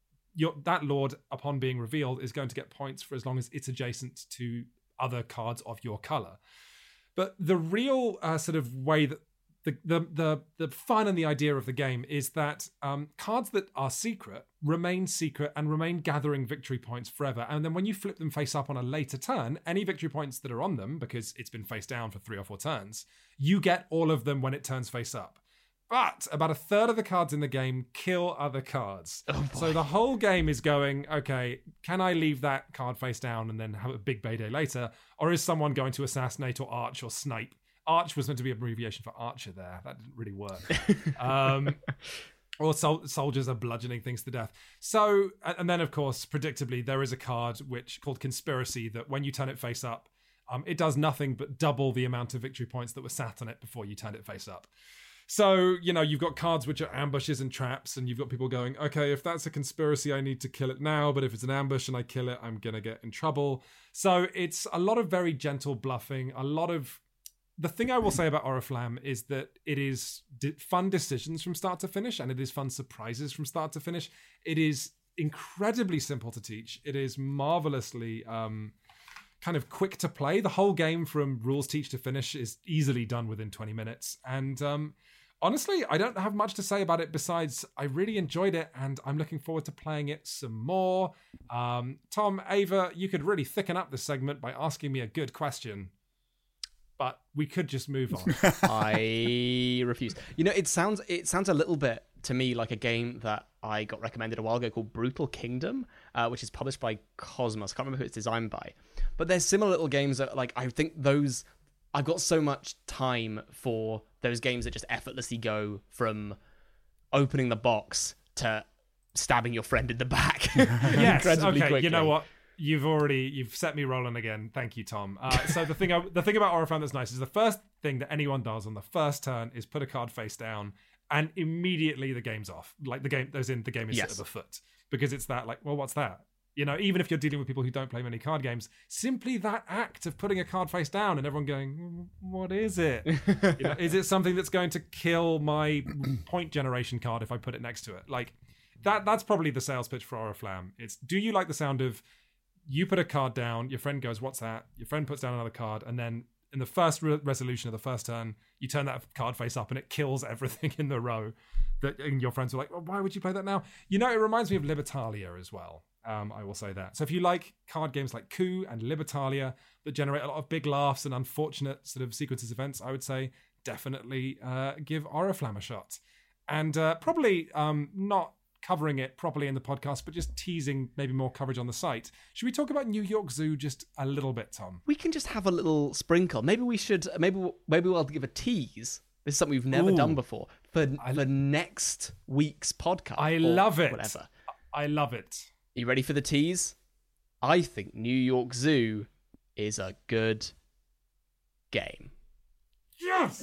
that lord, upon being revealed, is going to get points for as long as it's adjacent to other cards of your color. But the real sort of way that the fun and the idea of the game is that cards that are secret remain secret and remain gathering victory points forever. And then when you flip them face up on a later turn, any victory points that are on them, because it's been face down for 3 or 4 turns, you get all of them when it turns face up. But about a third of the cards in the game kill other cards. Oh, so the whole game is going, okay, can I leave that card face down and then have a big payday later? Or is someone going to assassinate or arch or snipe? Arch was meant to be an abbreviation for archer there. That didn't really work. Or soldiers are bludgeoning things to death. So, and then, of course, predictably, there is a card which called Conspiracy that when you turn it face up, it does nothing but double the amount of victory points that were sat on it before you turned it face up. So, you know, you've got cards which are ambushes and traps, and you've got people going, okay, if that's a conspiracy, I need to kill it now, but if it's an ambush and I kill it, I'm going to get in trouble. So it's a lot of very gentle bluffing, a lot of... The thing I will say about Oriflamme is that it is fun decisions from start to finish, and it is fun surprises from start to finish. It is incredibly simple to teach. It is marvelously... kind of quick to play. The whole game from rules teach to finish is easily done within 20 minutes. And honestly, I don't have much to say about it besides I really enjoyed it and I'm looking forward to playing it some more. Tom, Ava, you could really thicken up this segment by asking me a good question. But we could just move on. I refuse. You know, it sounds a little bit to me like a game that I got recommended a while ago called Brutal Kingdom, which is published by Cosmos. I can't remember who it's designed by. But there's similar little games that, like, I think those... I've got so much time for those games that just effortlessly go from opening the box to stabbing your friend in the back. Yes, incredibly okay, quickly. You know what? You've set me rolling again. Thank you, Tom. So the thing about Oriflamme that's nice is the first thing that anyone does on the first turn is put a card face down, and immediately the game's off. Like the game is set at the foot, because it's that like, well, what's that? You know, even if you're dealing with people who don't play many card games, simply that act of putting a card face down and everyone going, what is it? You know, is it something that's going to kill my point generation card if I put it next to it? Like that's probably the sales pitch for Oriflamme. It's, do you like the sound of, you put a card down, your friend goes, what's that? Your friend puts down another card, and then in the first resolution of the first turn, you turn that card face up and it kills everything in the row. And your friends were like, well, why would you play that now? You know, it reminds me of Libertalia as well. I will say that. So if you like card games like Coup and Libertalia that generate a lot of big laughs and unfortunate sort of sequences of events, I would say definitely give Oriflamme a shot. And probably not covering it properly in the podcast, but just teasing maybe more coverage on the site. Should we talk about New York Zoo just a little bit, Tom? We can just have a little sprinkle. Maybe we should, maybe we'll have to give a tease. This is something we've never done before for next week's podcast. I love it. Whatever. I love it. Are you ready for the tease? I think New York Zoo is a good game. Yes!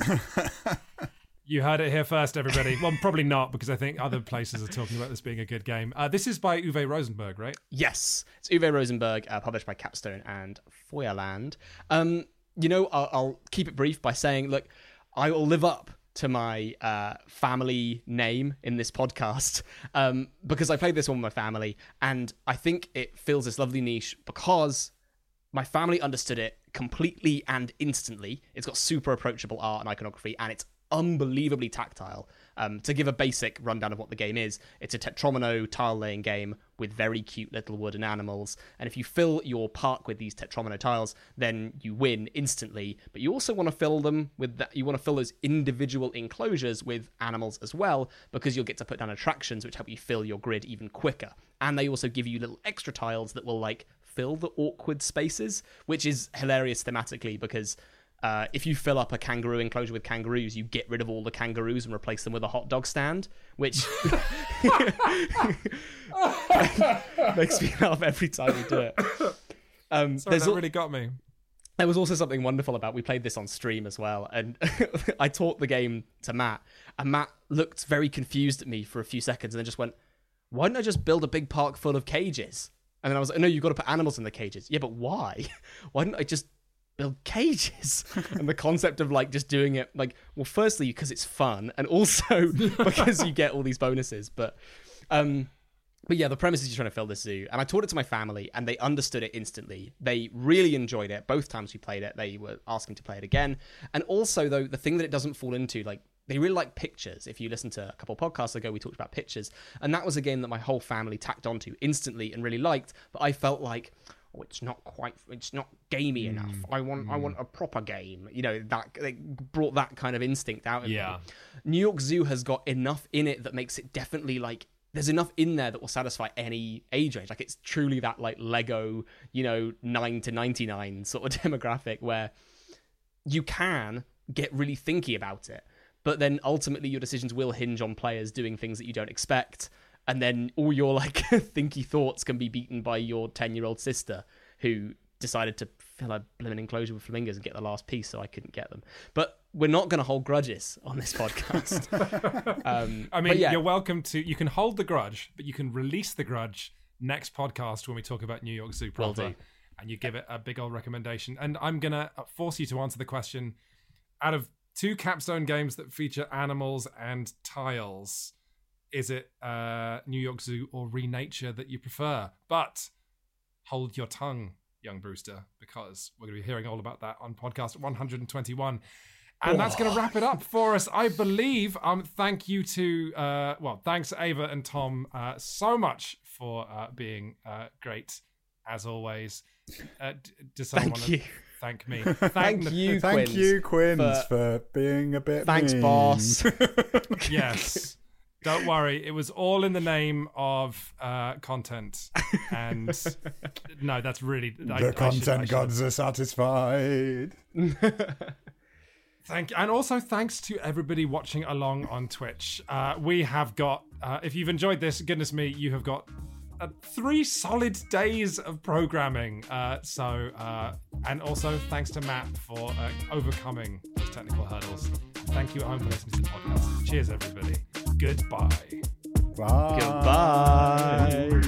You heard it here first, everybody. Well, probably not, because I think other places are talking about this being a good game. This is by Uwe Rosenberg, right? Yes. It's Uwe Rosenberg, published by Capstone and Feuerland. You know, I'll keep it brief by saying, look, I will live up to my family name in this podcast because I played this one with my family, and I think it fills this lovely niche because my family understood it completely and instantly. It's got super approachable art and iconography, and it's unbelievably tactile. To give a basic rundown of what the game is, it's a tetromino tile laying game with very cute little wooden animals, and if you fill your park with these tetromino tiles, then you win instantly. But you also want to fill them with that, you want to fill those individual enclosures with animals as well, because you'll get to put down attractions which help you fill your grid even quicker, and they also give you little extra tiles that will like fill the awkward spaces, which is hilarious thematically because if you fill up a kangaroo enclosure with kangaroos, you get rid of all the kangaroos and replace them with a hot dog stand, which makes me laugh every time we do it. Sorry, that really got me. There was also something wonderful about, we played this on stream as well, and I taught the game to Matt, and Matt looked very confused at me for a few seconds and then just went, why don't I just build a big park full of cages? And then I was like, no, you've got to put animals in the cages. Yeah, but why? Why didn't I just build cages? And the concept of like just doing it like, well, firstly, because it's fun, and also because you get all these bonuses. But yeah, the premise is you're trying to fill this zoo. And I taught it to my family and they understood it instantly. They really enjoyed it. Both times we played it, they were asking to play it again. And also though, the thing that it doesn't fall into, like, they really like pictures. If you listen to a couple podcasts ago, we talked about pictures. And that was a game that my whole family tacked onto instantly and really liked. But I felt like, oh, it's not gamey enough. I want a proper game. You know, that they brought that kind of instinct out in me. New York Zoo has got enough in it that makes it definitely like, there's enough in there that will satisfy any age range. Like, it's truly that like Lego, you know, 9 to 99 sort of demographic where you can get really thinky about it. But then ultimately your decisions will hinge on players doing things that you don't expect. And then all your like thinky thoughts can be beaten by your 10-year-old sister who decided to fill a blooming enclosure with flamingos and get the last piece, so I couldn't get them. But we're not going to hold grudges on this podcast. I mean, yeah. You're welcome to, you can hold the grudge, but you can release the grudge next podcast when we talk about New York Zoo proper. Well, and you give it a big old recommendation. And I'm going to force you to answer the question, out of two Capstone games that feature animals and tiles, is it New York Zoo or Renature that you prefer? But hold your tongue, young Brewster, because we're going to be hearing all about that on podcast 121. And that's going to wrap it up for us, I believe. Thank you to, thanks Ava and Tom so much for being great as always. Does someone want to thank me? Thank you, Quins, for being a bit mean. Boss. Yes. Don't worry, it was all in the name of content. And no, that's really... The content gods are satisfied. Thank you. And also thanks to everybody watching along on Twitch. We have got, if you've enjoyed this, goodness me, you have got 3 solid days of programming. And also thanks to Matt for overcoming those technical hurdles. Thank you at home for listening to the podcast. Cheers, everybody. Goodbye. Bye. Goodbye.